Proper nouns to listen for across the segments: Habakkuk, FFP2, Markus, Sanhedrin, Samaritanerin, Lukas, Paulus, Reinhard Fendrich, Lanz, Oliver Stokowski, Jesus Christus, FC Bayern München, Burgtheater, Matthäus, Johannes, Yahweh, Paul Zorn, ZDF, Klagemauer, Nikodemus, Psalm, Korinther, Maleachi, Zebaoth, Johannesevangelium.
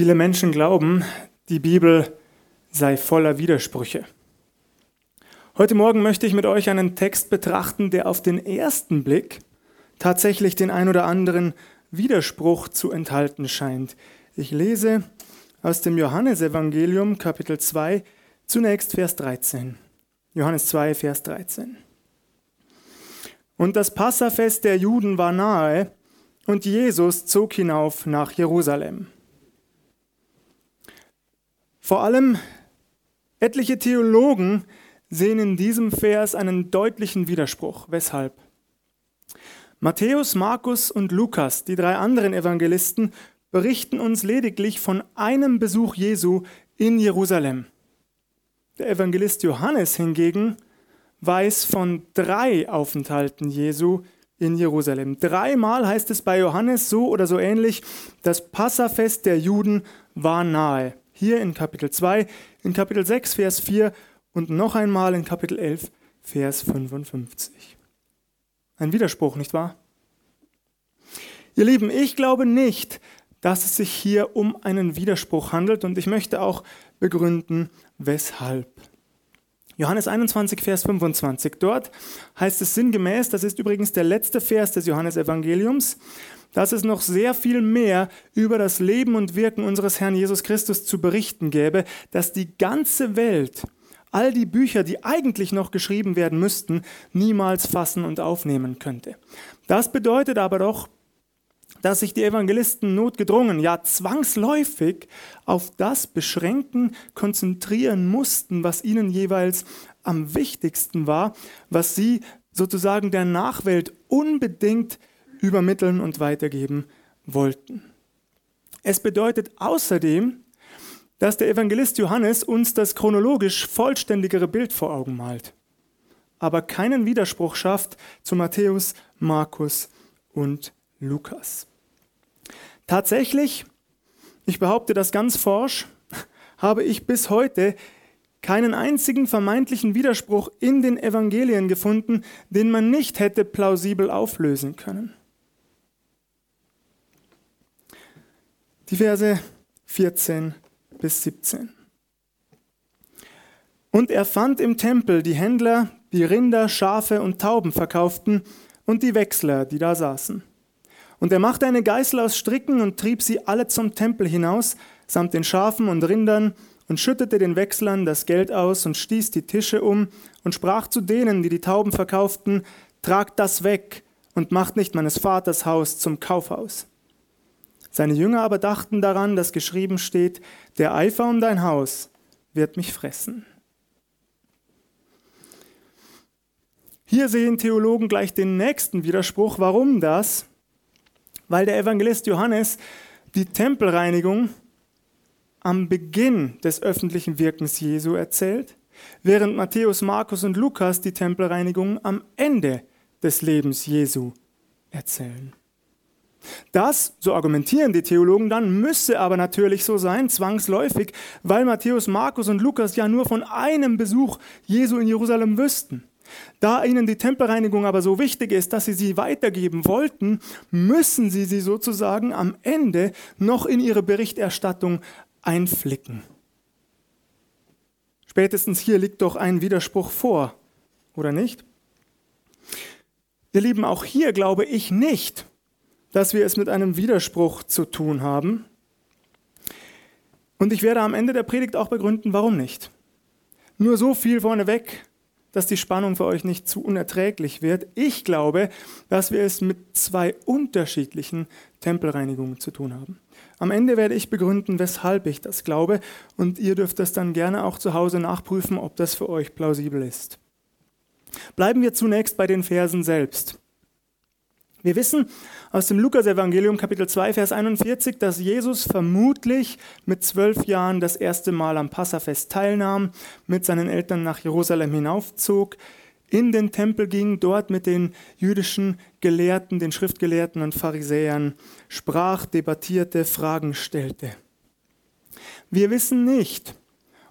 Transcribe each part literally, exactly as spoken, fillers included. Viele Menschen glauben, die Bibel sei voller Widersprüche. Heute Morgen möchte ich mit euch einen Text betrachten, der auf den ersten Blick tatsächlich den ein oder anderen Widerspruch zu enthalten scheint. Ich lese aus dem Johannesevangelium, Kapitel zwei, zunächst Vers dreizehn. Johannes zwei, Vers dreizehn. Und das Passahfest der Juden war nahe, und Jesus zog hinauf nach Jerusalem. Vor allem etliche Theologen sehen in diesem Vers einen deutlichen Widerspruch. Weshalb? Matthäus, Markus und Lukas, die drei anderen Evangelisten, berichten uns lediglich von einem Besuch Jesu in Jerusalem. Der Evangelist Johannes hingegen weiß von drei Aufenthalten Jesu in Jerusalem. Dreimal heißt es bei Johannes so oder so ähnlich, das Passahfest der Juden war nahe. Hier in Kapitel zwei, in Kapitel sechs, Vers vier und noch einmal in Kapitel elf, Vers fünfundfünfzig. Ein Widerspruch, nicht wahr? Ihr Lieben, ich glaube nicht, dass es sich hier um einen Widerspruch handelt, und ich möchte auch begründen, weshalb. Johannes einundzwanzig, Vers fünfundzwanzig. Dort heißt es sinngemäß, das ist übrigens der letzte Vers des Johannesevangeliums, dass es noch sehr viel mehr über das Leben und Wirken unseres Herrn Jesus Christus zu berichten gäbe, dass die ganze Welt all die Bücher, die eigentlich noch geschrieben werden müssten, niemals fassen und aufnehmen könnte. Das bedeutet aber doch, dass sich die Evangelisten notgedrungen, ja zwangsläufig auf das beschränken, konzentrieren mussten, was ihnen jeweils am wichtigsten war, was sie sozusagen der Nachwelt unbedingt übermitteln und weitergeben wollten. Es bedeutet außerdem, dass der Evangelist Johannes uns das chronologisch vollständigere Bild vor Augen malt, aber keinen Widerspruch schafft zu Matthäus, Markus und Lukas. Tatsächlich, ich behaupte das ganz forsch, habe ich bis heute keinen einzigen vermeintlichen Widerspruch in den Evangelien gefunden, den man nicht hätte plausibel auflösen können. Die Verse vierzehn bis siebzehn. Und er fand im Tempel die Händler, die Rinder, Schafe und Tauben verkauften und die Wechsler, die da saßen. Und er machte eine Geißel aus Stricken und trieb sie alle zum Tempel hinaus, samt den Schafen und Rindern, und schüttete den Wechslern das Geld aus und stieß die Tische um und sprach zu denen, die die Tauben verkauften, tragt das weg und macht nicht meines Vaters Haus zum Kaufhaus. Seine Jünger aber dachten daran, dass geschrieben steht, der Eifer um dein Haus wird mich fressen. Hier sehen Theologen gleich den nächsten Widerspruch. Warum das? Weil der Evangelist Johannes die Tempelreinigung am Beginn des öffentlichen Wirkens Jesu erzählt, während Matthäus, Markus und Lukas die Tempelreinigung am Ende des Lebens Jesu erzählen. Das, so argumentieren die Theologen dann, müsse aber natürlich so sein, zwangsläufig, weil Matthäus, Markus und Lukas ja nur von einem Besuch Jesu in Jerusalem wüssten. Da ihnen die Tempelreinigung aber so wichtig ist, dass sie sie weitergeben wollten, müssen sie sie sozusagen am Ende noch in ihre Berichterstattung einflicken. Spätestens hier liegt doch ein Widerspruch vor, oder nicht? Ihr Lieben, auch hier glaube ich nicht, dass wir es mit einem Widerspruch zu tun haben. Und ich werde am Ende der Predigt auch begründen, warum nicht. Nur so viel vorneweg, dass die Spannung für euch nicht zu unerträglich wird. Ich glaube, dass wir es mit zwei unterschiedlichen Tempelreinigungen zu tun haben. Am Ende werde ich begründen, weshalb ich das glaube, und ihr dürft das dann gerne auch zu Hause nachprüfen, ob das für euch plausibel ist. Bleiben wir zunächst bei den Versen selbst. Wir wissen aus dem Lukas-Evangelium, Kapitel zwei, Vers einundvierzig, dass Jesus vermutlich mit zwölf Jahren das erste Mal am Passahfest teilnahm, mit seinen Eltern nach Jerusalem hinaufzog, in den Tempel ging, dort mit den jüdischen Gelehrten, den Schriftgelehrten und Pharisäern sprach, debattierte, Fragen stellte. Wir wissen nicht,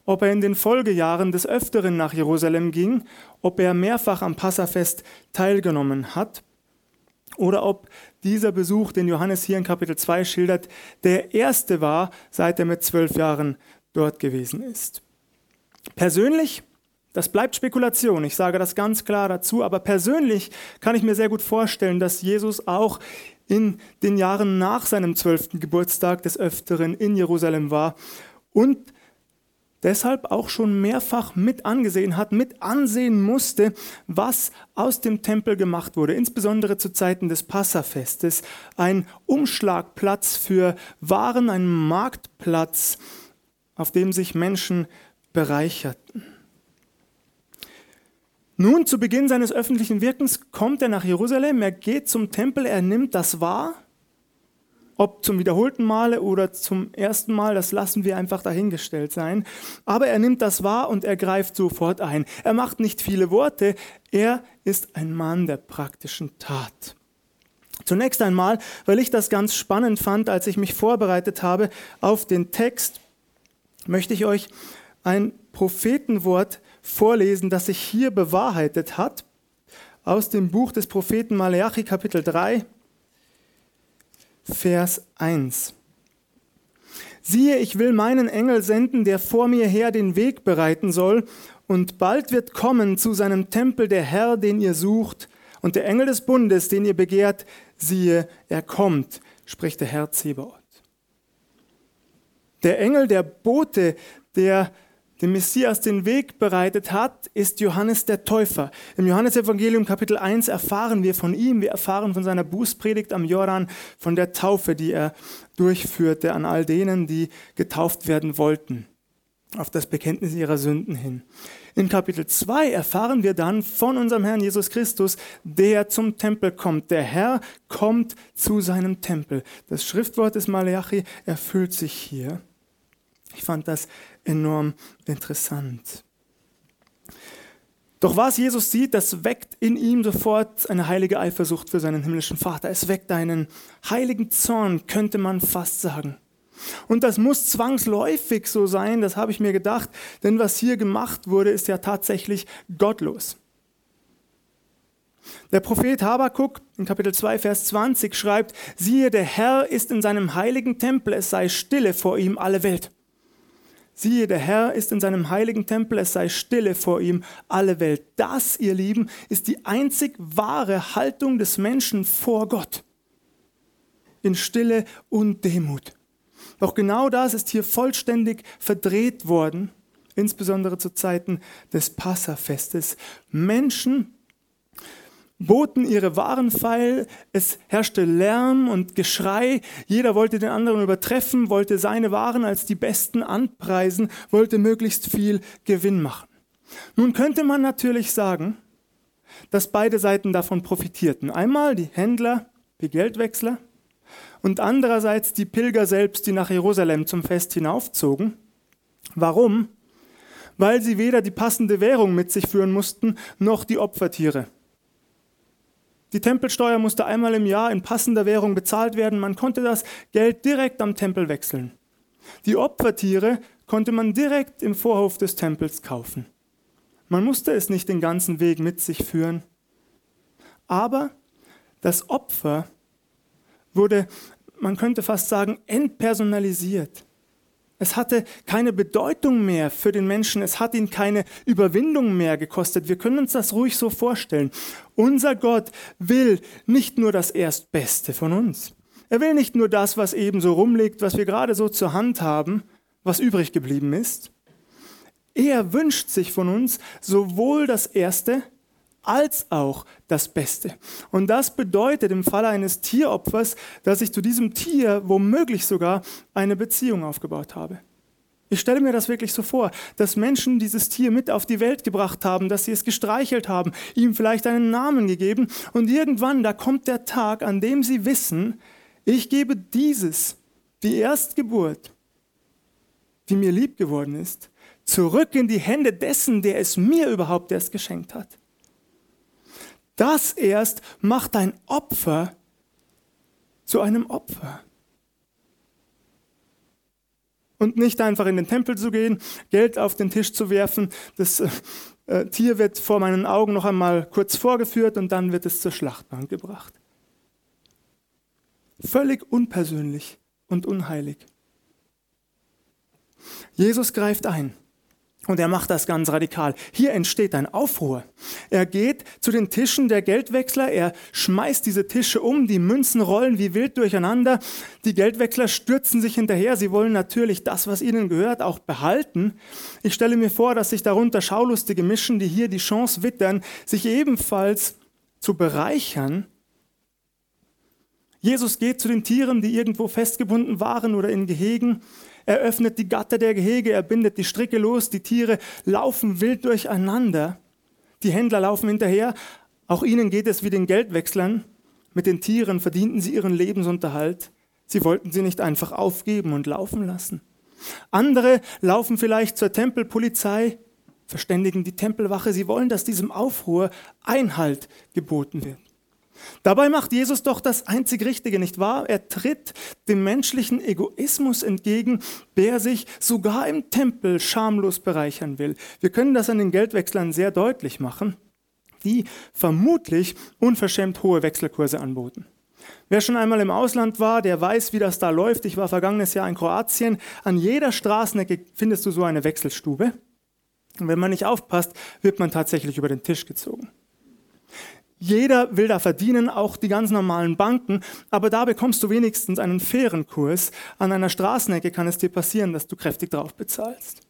ob er in den Folgejahren des Öfteren nach Jerusalem ging, ob er mehrfach am Passahfest teilgenommen hat, Oder ob dieser Besuch, den Johannes hier in Kapitel zwei schildert, der erste war, seit er mit zwölf Jahren dort gewesen ist. Persönlich, das bleibt Spekulation, ich sage das ganz klar dazu, aber persönlich kann ich mir sehr gut vorstellen, dass Jesus auch in den Jahren nach seinem zwölften Geburtstag des Öfteren in Jerusalem war und deshalb auch schon mehrfach mit angesehen hat, mit ansehen musste, was aus dem Tempel gemacht wurde, insbesondere zu Zeiten des Passafestes. Ein Umschlagplatz für Waren, ein Marktplatz, auf dem sich Menschen bereicherten. Nun, zu Beginn seines öffentlichen Wirkens kommt er nach Jerusalem, er geht zum Tempel, er nimmt das wahr. Ob zum wiederholten Male oder zum ersten Mal, das lassen wir einfach dahingestellt sein. Aber er nimmt das wahr und er greift sofort ein. Er macht nicht viele Worte, er ist ein Mann der praktischen Tat. Zunächst einmal, weil ich das ganz spannend fand, als ich mich vorbereitet habe auf den Text, möchte ich euch ein Prophetenwort vorlesen, das sich hier bewahrheitet hat, aus dem Buch des Propheten Maleachi, Kapitel drei. Vers eins. Siehe, ich will meinen Engel senden, der vor mir her den Weg bereiten soll, und bald wird kommen zu seinem Tempel der Herr, den ihr sucht, und der Engel des Bundes, den ihr begehrt, siehe, er kommt, spricht der Herr Zebaoth. Der Engel, der Bote, der dem Messias den Weg bereitet hat, ist Johannes der Täufer. Im Johannesevangelium Kapitel eins erfahren wir von ihm, wir erfahren von seiner Bußpredigt am Jordan, von der Taufe, die er durchführte an all denen, die getauft werden wollten, auf das Bekenntnis ihrer Sünden hin. In Kapitel zwei erfahren wir dann von unserem Herrn Jesus Christus, der zum Tempel kommt. Der Herr kommt zu seinem Tempel. Das Schriftwort des Maleachi erfüllt sich hier. Ich fand das enorm interessant. Doch was Jesus sieht, das weckt in ihm sofort eine heilige Eifersucht für seinen himmlischen Vater. Es weckt einen heiligen Zorn, könnte man fast sagen. Und das muss zwangsläufig so sein, das habe ich mir gedacht, denn was hier gemacht wurde, ist ja tatsächlich gottlos. Der Prophet Habakkuk in Kapitel zwei, Vers zwanzig schreibt, siehe, der Herr ist in seinem heiligen Tempel, es sei stille vor ihm alle Welt. Siehe, der Herr ist in seinem heiligen Tempel, es sei stille vor ihm alle Welt. Das, ihr Lieben, ist die einzig wahre Haltung des Menschen vor Gott. In Stille und Demut. Doch genau das ist hier vollständig verdreht worden, insbesondere zu Zeiten des Passafestes. Menschen boten ihre Waren feil, es herrschte Lärm und Geschrei, jeder wollte den anderen übertreffen, wollte seine Waren als die besten anpreisen, wollte möglichst viel Gewinn machen. Nun könnte man natürlich sagen, dass beide Seiten davon profitierten. Einmal die Händler, die Geldwechsler und andererseits die Pilger selbst, die nach Jerusalem zum Fest hinaufzogen. Warum? Weil sie weder die passende Währung mit sich führen mussten, noch die Opfertiere. Die Tempelsteuer musste einmal im Jahr in passender Währung bezahlt werden. Man konnte das Geld direkt am Tempel wechseln. Die Opfertiere konnte man direkt im Vorhof des Tempels kaufen. Man musste es nicht den ganzen Weg mit sich führen. Aber das Opfer wurde, man könnte fast sagen, entpersonalisiert. Es hatte keine Bedeutung mehr für den Menschen, es hat ihn keine Überwindung mehr gekostet. Wir können uns das ruhig so vorstellen. Unser Gott will nicht nur das Erstbeste von uns. Er will nicht nur das, was eben so rumliegt, was wir gerade so zur Hand haben, was übrig geblieben ist. Er wünscht sich von uns sowohl das Erste als auch das Beste. Und das bedeutet im Falle eines Tieropfers, dass ich zu diesem Tier womöglich sogar eine Beziehung aufgebaut habe. Ich stelle mir das wirklich so vor, dass Menschen dieses Tier mit auf die Welt gebracht haben, dass sie es gestreichelt haben, ihm vielleicht einen Namen gegeben und irgendwann, da kommt der Tag, an dem sie wissen, ich gebe dieses, die Erstgeburt, die mir lieb geworden ist, zurück in die Hände dessen, der es mir überhaupt erst geschenkt hat. Das erst macht ein Opfer zu einem Opfer. Und nicht einfach in den Tempel zu gehen, Geld auf den Tisch zu werfen, das äh, Tier wird vor meinen Augen noch einmal kurz vorgeführt und dann wird es zur Schlachtbank gebracht. Völlig unpersönlich und unheilig. Jesus greift ein und er macht das ganz radikal. Hier entsteht ein Aufruhr. Er geht zu den Tischen der Geldwechsler, er schmeißt diese Tische um, die Münzen rollen wie wild durcheinander, die Geldwechsler stürzen sich hinterher, sie wollen natürlich das, was ihnen gehört, auch behalten. Ich stelle mir vor, dass sich darunter Schaulustige mischen, die hier die Chance wittern, sich ebenfalls zu bereichern. Jesus geht zu den Tieren, die irgendwo festgebunden waren oder in Gehegen. Er öffnet die Gatter der Gehege, er bindet die Stricke los, die Tiere laufen wild durcheinander. Die Händler laufen hinterher, auch ihnen geht es wie den Geldwechslern. Mit den Tieren verdienten sie ihren Lebensunterhalt. Sie wollten sie nicht einfach aufgeben und laufen lassen. Andere laufen vielleicht zur Tempelpolizei, verständigen die Tempelwache. Sie wollen, dass diesem Aufruhr Einhalt geboten wird. Dabei macht Jesus doch das einzig Richtige, nicht wahr? Er tritt dem menschlichen Egoismus entgegen, der sich sogar im Tempel schamlos bereichern will. Wir können das an den Geldwechslern sehr deutlich machen, die vermutlich unverschämt hohe Wechselkurse anboten. Wer schon einmal im Ausland war, der weiß, wie das da läuft. Ich war vergangenes Jahr in Kroatien. An jeder Straßenecke findest du so eine Wechselstube. Und wenn man nicht aufpasst, wird man tatsächlich über den Tisch gezogen. Jeder will da verdienen, auch die ganz normalen Banken, aber da bekommst du wenigstens einen fairen Kurs. An einer Straßenecke kann es dir passieren, dass du kräftig drauf bezahlst.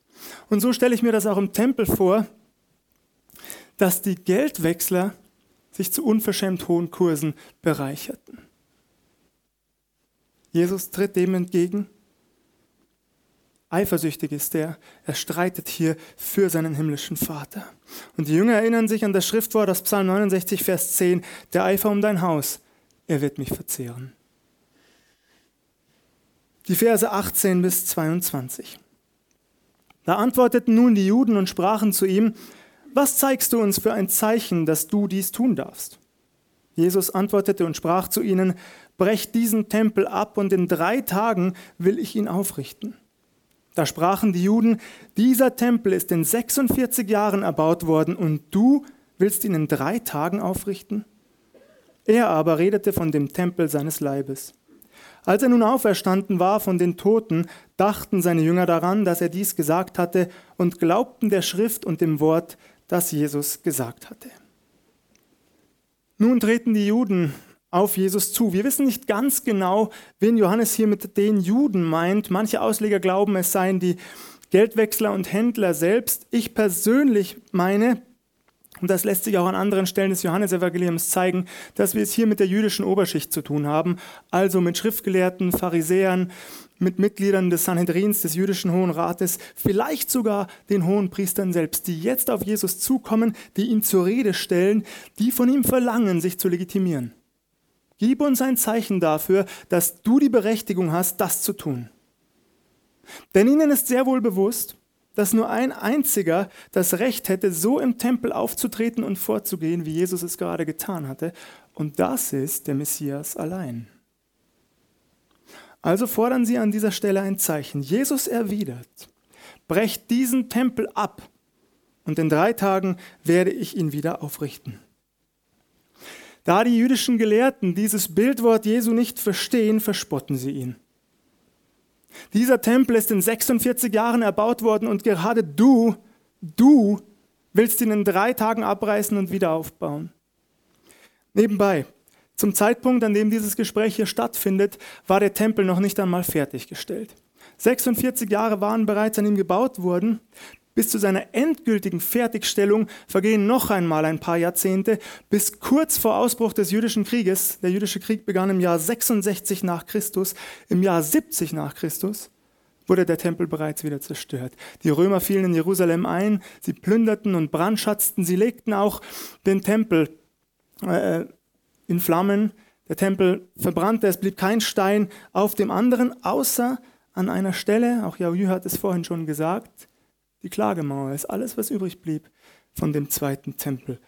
Und so stelle ich mir das auch im Tempel vor, dass die Geldwechsler sich zu unverschämt hohen Kursen bereicherten. Jesus tritt dem entgegen. Eifersüchtig ist er, er streitet hier für seinen himmlischen Vater. Und die Jünger erinnern sich an das Schriftwort aus Psalm neunundsechzig, Vers zehn, der Eifer um dein Haus, er wird mich verzehren. Die Verse achtzehn bis zweiundzwanzig. Da antworteten nun die Juden und sprachen zu ihm, was zeigst du uns für ein Zeichen, dass du dies tun darfst? Jesus antwortete und sprach zu ihnen, brecht diesen Tempel ab und in drei Tagen will ich ihn aufrichten. Da sprachen die Juden, dieser Tempel ist in sechsundvierzig Jahren erbaut worden und du willst ihn in drei Tagen aufrichten? Er aber redete von dem Tempel seines Leibes. Als er nun auferstanden war von den Toten, dachten seine Jünger daran, dass er dies gesagt hatte und glaubten der Schrift und dem Wort, das Jesus gesagt hatte. Nun treten die Juden auf Jesus zu. Wir wissen nicht ganz genau, wen Johannes hier mit den Juden meint. Manche Ausleger glauben, es seien die Geldwechsler und Händler selbst. Ich persönlich meine, und das lässt sich auch an anderen Stellen des Johannesevangeliums zeigen, dass wir es hier mit der jüdischen Oberschicht zu tun haben, also mit Schriftgelehrten, Pharisäern, mit Mitgliedern des Sanhedrins, des jüdischen Hohen Rates, vielleicht sogar den hohen Priestern selbst, die jetzt auf Jesus zukommen, die ihn zur Rede stellen, die von ihm verlangen, sich zu legitimieren. Gib uns ein Zeichen dafür, dass du die Berechtigung hast, das zu tun. Denn ihnen ist sehr wohl bewusst, dass nur ein einziger das Recht hätte, so im Tempel aufzutreten und vorzugehen, wie Jesus es gerade getan hatte. Und das ist der Messias allein. Also fordern sie an dieser Stelle ein Zeichen. Jesus erwidert, brecht diesen Tempel ab und in drei Tagen werde ich ihn wieder aufrichten. Da die jüdischen Gelehrten dieses Bildwort Jesu nicht verstehen, verspotten sie ihn. Dieser Tempel ist in sechsundvierzig Jahren erbaut worden und gerade du, du willst ihn in drei Tagen abreißen und wieder aufbauen. Nebenbei, zum Zeitpunkt, an dem dieses Gespräch hier stattfindet, war der Tempel noch nicht einmal fertiggestellt. sechsundvierzig Jahre waren bereits an ihm gebaut worden. Bis zu seiner endgültigen Fertigstellung vergehen noch einmal ein paar Jahrzehnte, bis kurz vor Ausbruch des jüdischen Krieges, der jüdische Krieg begann im Jahr sechsundsechzig nach Christus, im Jahr siebzig nach Christus wurde der Tempel bereits wieder zerstört. Die Römer fielen in Jerusalem ein, sie plünderten und brandschatzten, sie legten auch den Tempel äh, in Flammen, der Tempel verbrannte, es blieb kein Stein auf dem anderen, außer an einer Stelle, auch Yahweh hat es vorhin schon gesagt, die Klagemauer ist alles, was übrig blieb von dem zweiten Tempel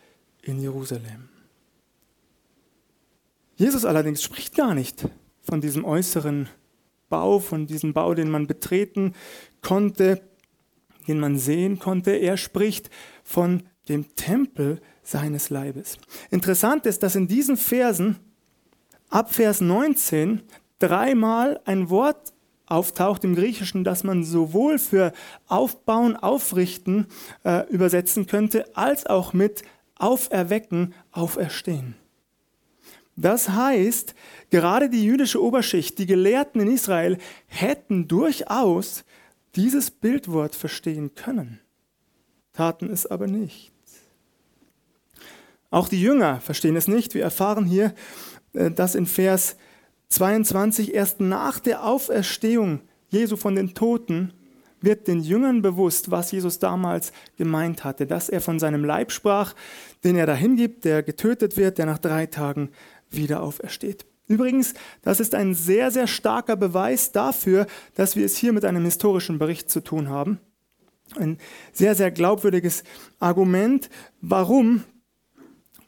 in Jerusalem. Jesus allerdings spricht gar nicht von diesem äußeren Bau, von diesem Bau, den man betreten konnte, den man sehen konnte. Er spricht von dem Tempel seines Leibes. Interessant ist, dass in diesen Versen ab Vers neunzehn dreimal ein Wort auftaucht im Griechischen, das man sowohl für aufbauen, aufrichten äh, übersetzen könnte, als auch mit auferwecken, auferstehen. Das heißt, gerade die jüdische Oberschicht, die Gelehrten in Israel, hätten durchaus dieses Bildwort verstehen können, taten es aber nicht. Auch die Jünger verstehen es nicht. Wir erfahren hier, dass in Vers zweiundzwanzig erst nach der Auferstehung Jesu von den Toten wird den Jüngern bewusst, was Jesus damals gemeint hatte, dass er von seinem Leib sprach, den er dahingibt, der getötet wird, der nach drei Tagen wieder aufersteht. Übrigens, das ist ein sehr, sehr starker Beweis dafür, dass wir es hier mit einem historischen Bericht zu tun haben. Ein sehr, sehr glaubwürdiges Argument. Warum?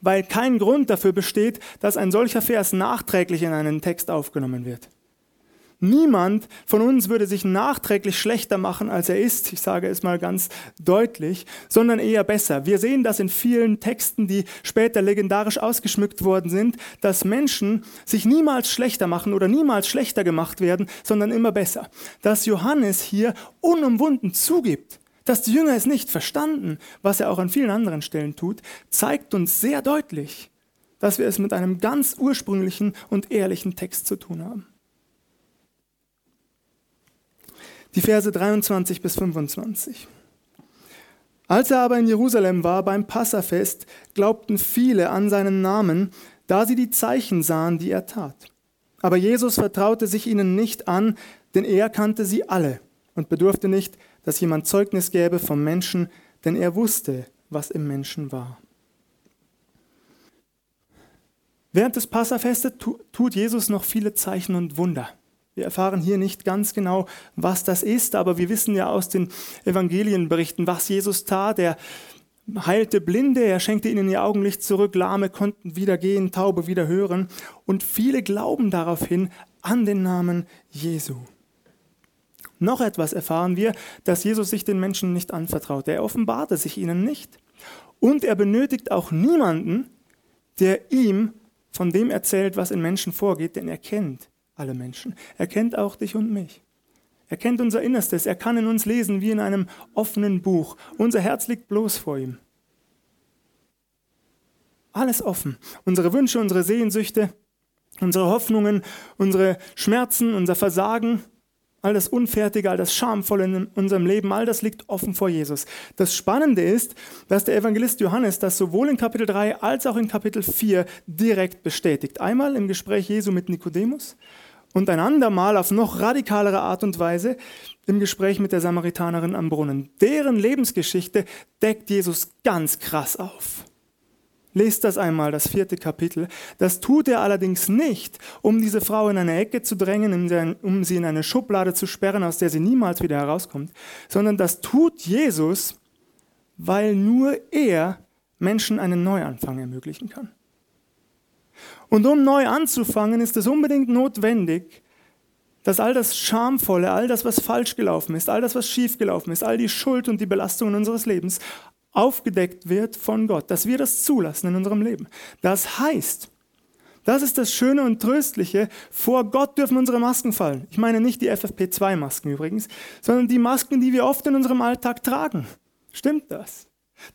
Weil kein Grund dafür besteht, dass ein solcher Vers nachträglich in einen Text aufgenommen wird. Niemand von uns würde sich nachträglich schlechter machen, als er ist, ich sage es mal ganz deutlich, sondern eher besser. Wir sehen das in vielen Texten, die später legendarisch ausgeschmückt worden sind, dass Menschen sich niemals schlechter machen oder niemals schlechter gemacht werden, sondern immer besser. Dass Johannes hier unumwunden zugibt, dass die Jünger es nicht verstanden, was er auch an vielen anderen Stellen tut, zeigt uns sehr deutlich, dass wir es mit einem ganz ursprünglichen und ehrlichen Text zu tun haben. Die Verse dreiundzwanzig bis fünfundzwanzig. Als er aber in Jerusalem war beim Passafest, glaubten viele an seinen Namen, da sie die Zeichen sahen, die er tat. Aber Jesus vertraute sich ihnen nicht an, denn er kannte sie alle und bedurfte nicht, dass jemand Zeugnis gäbe vom Menschen, denn er wusste, was im Menschen war. Während des Passafestes tut Jesus noch viele Zeichen und Wunder. Wir erfahren hier nicht ganz genau, was das ist, aber wir wissen ja aus den Evangelienberichten, was Jesus tat. Er heilte Blinde, er schenkte ihnen ihr Augenlicht zurück, Lahme konnten wieder gehen, Taube wieder hören. Und viele glauben daraufhin an den Namen Jesu. Noch etwas erfahren wir, dass Jesus sich den Menschen nicht anvertraute. Er offenbarte sich ihnen nicht. Und er benötigt auch niemanden, der ihm von dem erzählt, was in Menschen vorgeht, denn er kennt alle Menschen. Er kennt auch dich und mich. Er kennt unser Innerstes. Er kann in uns lesen wie in einem offenen Buch. Unser Herz liegt bloß vor ihm. Alles offen. Unsere Wünsche, unsere Sehnsüchte, unsere Hoffnungen, unsere Schmerzen, unser Versagen, all das Unfertige, all das Schamvolle in unserem Leben, all das liegt offen vor Jesus. Das Spannende ist, dass der Evangelist Johannes das sowohl in Kapitel drei als auch in Kapitel vier direkt bestätigt. Einmal im Gespräch Jesu mit Nikodemus und ein andermal auf noch radikalere Art und Weise im Gespräch mit der Samaritanerin am Brunnen. Deren Lebensgeschichte deckt Jesus ganz krass auf. Lest das einmal, das vierte Kapitel. Das tut er allerdings nicht, um diese Frau in eine Ecke zu drängen, um sie in eine Schublade zu sperren, aus der sie niemals wieder herauskommt, sondern das tut Jesus, weil nur er Menschen einen Neuanfang ermöglichen kann. Und um neu anzufangen, ist es unbedingt notwendig, dass all das Schamvolle, all das, was falsch gelaufen ist, all das, was schief gelaufen ist, all die Schuld und die Belastungen unseres Lebens aufgedeckt wird von Gott, dass wir das zulassen in unserem Leben. Das heißt, das ist das Schöne und Tröstliche, vor Gott dürfen unsere Masken fallen. Ich meine nicht die F F P zwei Masken übrigens, sondern die Masken, die wir oft in unserem Alltag tragen. Stimmt das?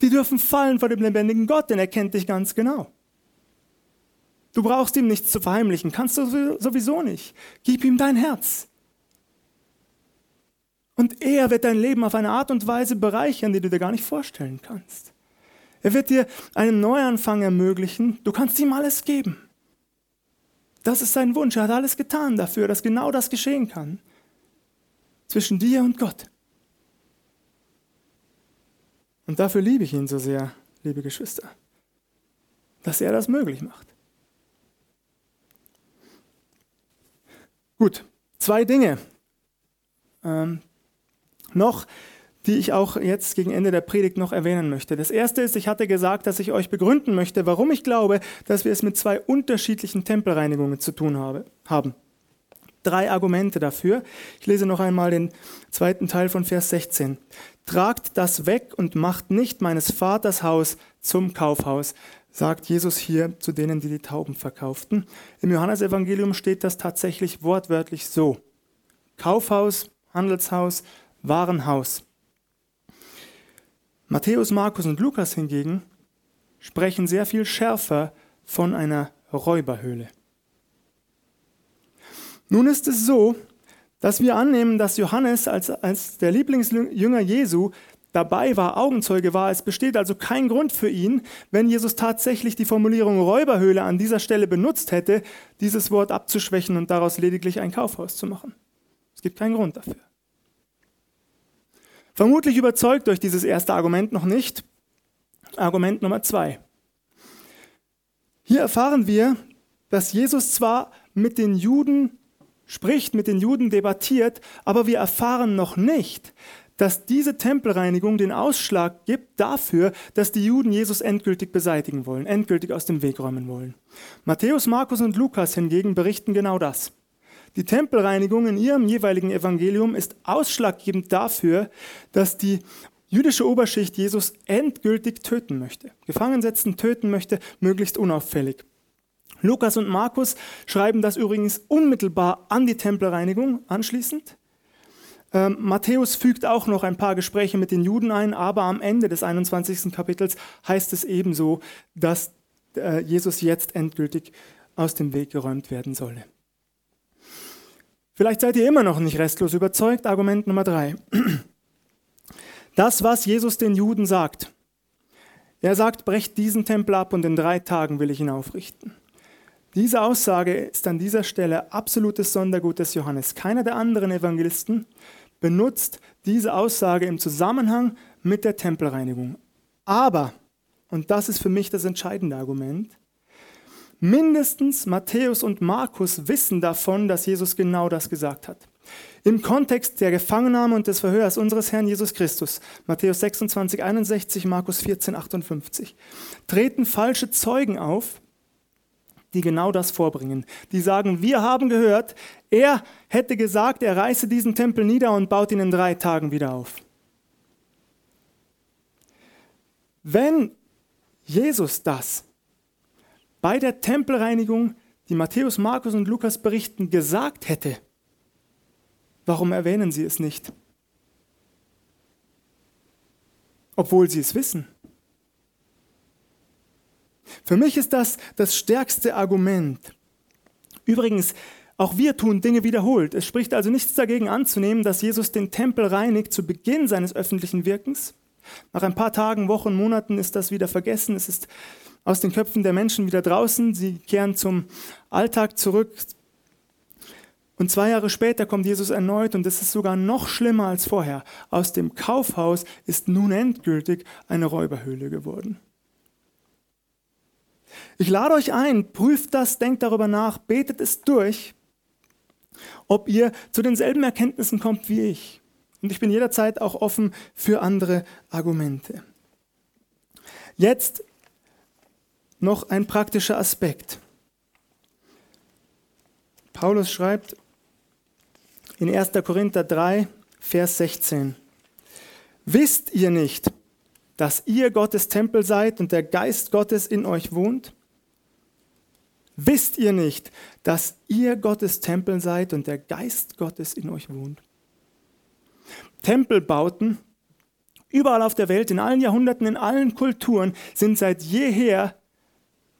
Die dürfen fallen vor dem lebendigen Gott, denn er kennt dich ganz genau. Du brauchst ihm nichts zu verheimlichen, kannst du sowieso nicht. Gib ihm dein Herz. Und er wird dein Leben auf eine Art und Weise bereichern, die du dir gar nicht vorstellen kannst. Er wird dir einen Neuanfang ermöglichen. Du kannst ihm alles geben. Das ist sein Wunsch. Er hat alles getan dafür, dass genau das geschehen kann. Zwischen dir und Gott. Und dafür liebe ich ihn so sehr, liebe Geschwister, dass er das möglich macht. Gut, zwei Dinge. Ähm, noch, die ich auch jetzt gegen Ende der Predigt noch erwähnen möchte. Das erste ist, ich hatte gesagt, dass ich euch begründen möchte, warum ich glaube, dass wir es mit zwei unterschiedlichen Tempelreinigungen zu tun habe, haben. Drei Argumente dafür. Ich lese noch einmal den zweiten Teil von Vers sechzehn. Tragt das weg und macht nicht meines Vaters Haus zum Kaufhaus, sagt Jesus hier zu denen, die die Tauben verkauften. Im Johannesevangelium steht das tatsächlich wortwörtlich so. Kaufhaus, Handelshaus, Warenhaus. Matthäus, Markus und Lukas hingegen sprechen sehr viel schärfer von einer Räuberhöhle. Nun ist es so, dass wir annehmen, dass Johannes als, als der Lieblingsjünger Jesu dabei war, Augenzeuge war. Es besteht also kein Grund für ihn, wenn Jesus tatsächlich die Formulierung Räuberhöhle an dieser Stelle benutzt hätte, dieses Wort abzuschwächen und daraus lediglich ein Kaufhaus zu machen. Es gibt keinen Grund dafür. Vermutlich überzeugt euch dieses erste Argument noch nicht. Argument Nummer zwei. Hier erfahren wir, dass Jesus zwar mit den Juden spricht, mit den Juden debattiert, aber wir erfahren noch nicht, dass diese Tempelreinigung den Ausschlag gibt dafür, dass die Juden Jesus endgültig beseitigen wollen, endgültig aus dem Weg räumen wollen. Matthäus, Markus und Lukas hingegen berichten genau das. Die Tempelreinigung in ihrem jeweiligen Evangelium ist ausschlaggebend dafür, dass die jüdische Oberschicht Jesus endgültig töten möchte, gefangen setzen, töten möchte, möglichst unauffällig. Lukas und Markus schreiben das übrigens unmittelbar an die Tempelreinigung anschließend. Ähm, Matthäus fügt auch noch ein paar Gespräche mit den Juden ein, aber am Ende des einundzwanzigsten Kapitels heißt es ebenso, dass äh, Jesus jetzt endgültig aus dem Weg geräumt werden solle. Vielleicht seid ihr immer noch nicht restlos überzeugt. Argument Nummer drei. Das, was Jesus den Juden sagt. Er sagt, brecht diesen Tempel ab und in drei Tagen will ich ihn aufrichten. Diese Aussage ist an dieser Stelle absolutes Sondergut des Johannes. Keiner der anderen Evangelisten benutzt diese Aussage im Zusammenhang mit der Tempelreinigung. Aber, und das ist für mich das entscheidende Argument, mindestens Matthäus und Markus wissen davon, dass Jesus genau das gesagt hat. Im Kontext der Gefangennahme und des Verhörs unseres Herrn Jesus Christus, Matthäus sechsundzwanzig, einundsechzig, Markus vierzehn, achtundfünfzig, treten falsche Zeugen auf, die genau das vorbringen. Die sagen, wir haben gehört, er hätte gesagt, er reiße diesen Tempel nieder und baut ihn in drei Tagen wieder auf. Wenn Jesus das bei der Tempelreinigung, die Matthäus, Markus und Lukas berichten, gesagt hätte, warum erwähnen sie es nicht? Obwohl sie es wissen. Für mich ist das das stärkste Argument. Übrigens, auch wir tun Dinge wiederholt. Es spricht also nichts dagegen anzunehmen, dass Jesus den Tempel reinigt zu Beginn seines öffentlichen Wirkens. Nach ein paar Tagen, Wochen, Monaten ist das wieder vergessen. Es ist aus den Köpfen der Menschen wieder draußen. Sie kehren zum Alltag zurück. Und zwei Jahre später kommt Jesus erneut und es ist sogar noch schlimmer als vorher. Aus dem Kaufhaus ist nun endgültig eine Räuberhöhle geworden. Ich lade euch ein, prüft das, denkt darüber nach, betet es durch, ob ihr zu denselben Erkenntnissen kommt wie ich. Und ich bin jederzeit auch offen für andere Argumente. Jetzt noch ein praktischer Aspekt. Paulus schreibt in ersten Korinther drei, Vers sechzehn, wisst ihr nicht, dass ihr Gottes Tempel seid und der Geist Gottes in euch wohnt? Wisst ihr nicht, dass ihr Gottes Tempel seid und der Geist Gottes in euch wohnt? Tempelbauten überall auf der Welt, in allen Jahrhunderten, in allen Kulturen sind seit jeher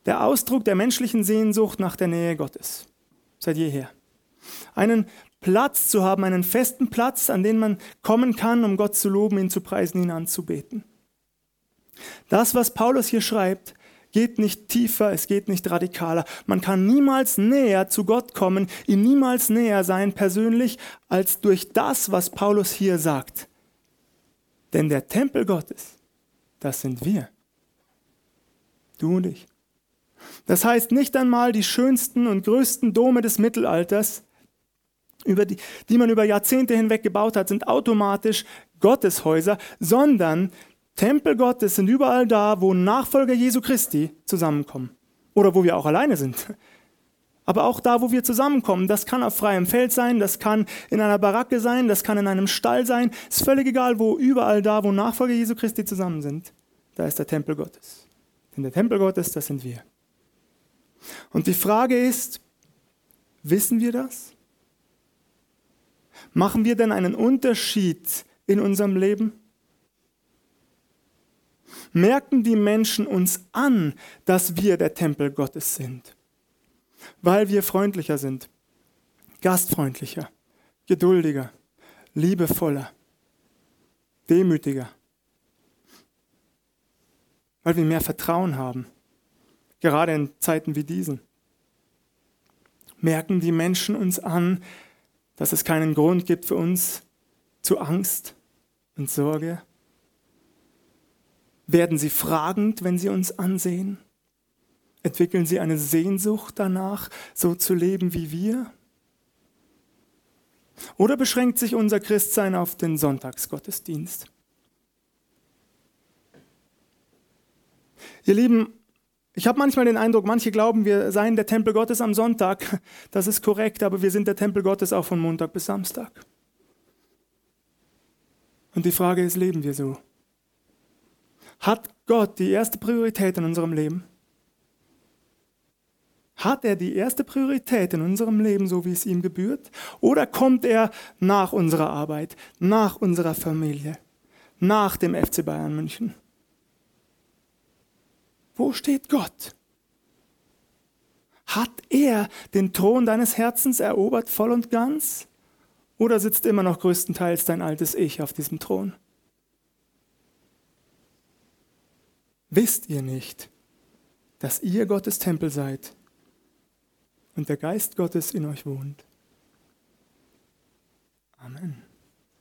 der Ausdruck der menschlichen Sehnsucht nach der Nähe Gottes. Seit jeher. Einen Platz zu haben, einen festen Platz, an den man kommen kann, um Gott zu loben, ihn zu preisen, ihn anzubeten. Das, was Paulus hier schreibt, geht nicht tiefer, es geht nicht radikaler. Man kann niemals näher zu Gott kommen, ihm niemals näher sein persönlich, als durch das, was Paulus hier sagt. Denn der Tempel Gottes, das sind wir. Du und ich. Das heißt, nicht einmal die schönsten und größten Dome des Mittelalters, über die, die man über Jahrzehnte hinweg gebaut hat, sind automatisch Gotteshäuser, sondern Tempel Gottes sind überall da, wo Nachfolger Jesu Christi zusammenkommen. Oder wo wir auch alleine sind. Aber auch da, wo wir zusammenkommen. Das kann auf freiem Feld sein, das kann in einer Baracke sein, das kann in einem Stall sein. Ist völlig egal, wo, überall da, wo Nachfolger Jesu Christi zusammen sind. Da ist der Tempel Gottes. Denn der Tempel Gottes, das sind wir. Und die Frage ist, wissen wir das? Machen wir denn einen Unterschied in unserem Leben? Merken die Menschen uns an, dass wir der Tempel Gottes sind? Weil wir freundlicher sind, gastfreundlicher, geduldiger, liebevoller, demütiger. Weil wir mehr Vertrauen haben, gerade in Zeiten wie diesen. Merken die Menschen uns an, dass es keinen Grund gibt für uns zu Angst und Sorge? Werden sie fragend, wenn sie uns ansehen? Entwickeln sie eine Sehnsucht danach, so zu leben wie wir? Oder beschränkt sich unser Christsein auf den Sonntagsgottesdienst? Ihr Lieben, ich habe manchmal den Eindruck, manche glauben, wir seien der Tempel Gottes am Sonntag. Das ist korrekt, aber wir sind der Tempel Gottes auch von Montag bis Samstag. Und die Frage ist, leben wir so? Hat Gott die erste Priorität in unserem Leben? Hat er die erste Priorität in unserem Leben, so wie es ihm gebührt? Oder kommt er nach unserer Arbeit, nach unserer Familie, nach dem F C Bayern München? Wo steht Gott? Hat er den Thron deines Herzens erobert, voll und ganz? Oder sitzt immer noch größtenteils dein altes Ich auf diesem Thron? Wisst ihr nicht, dass ihr Gottes Tempel seid und der Geist Gottes in euch wohnt? Amen.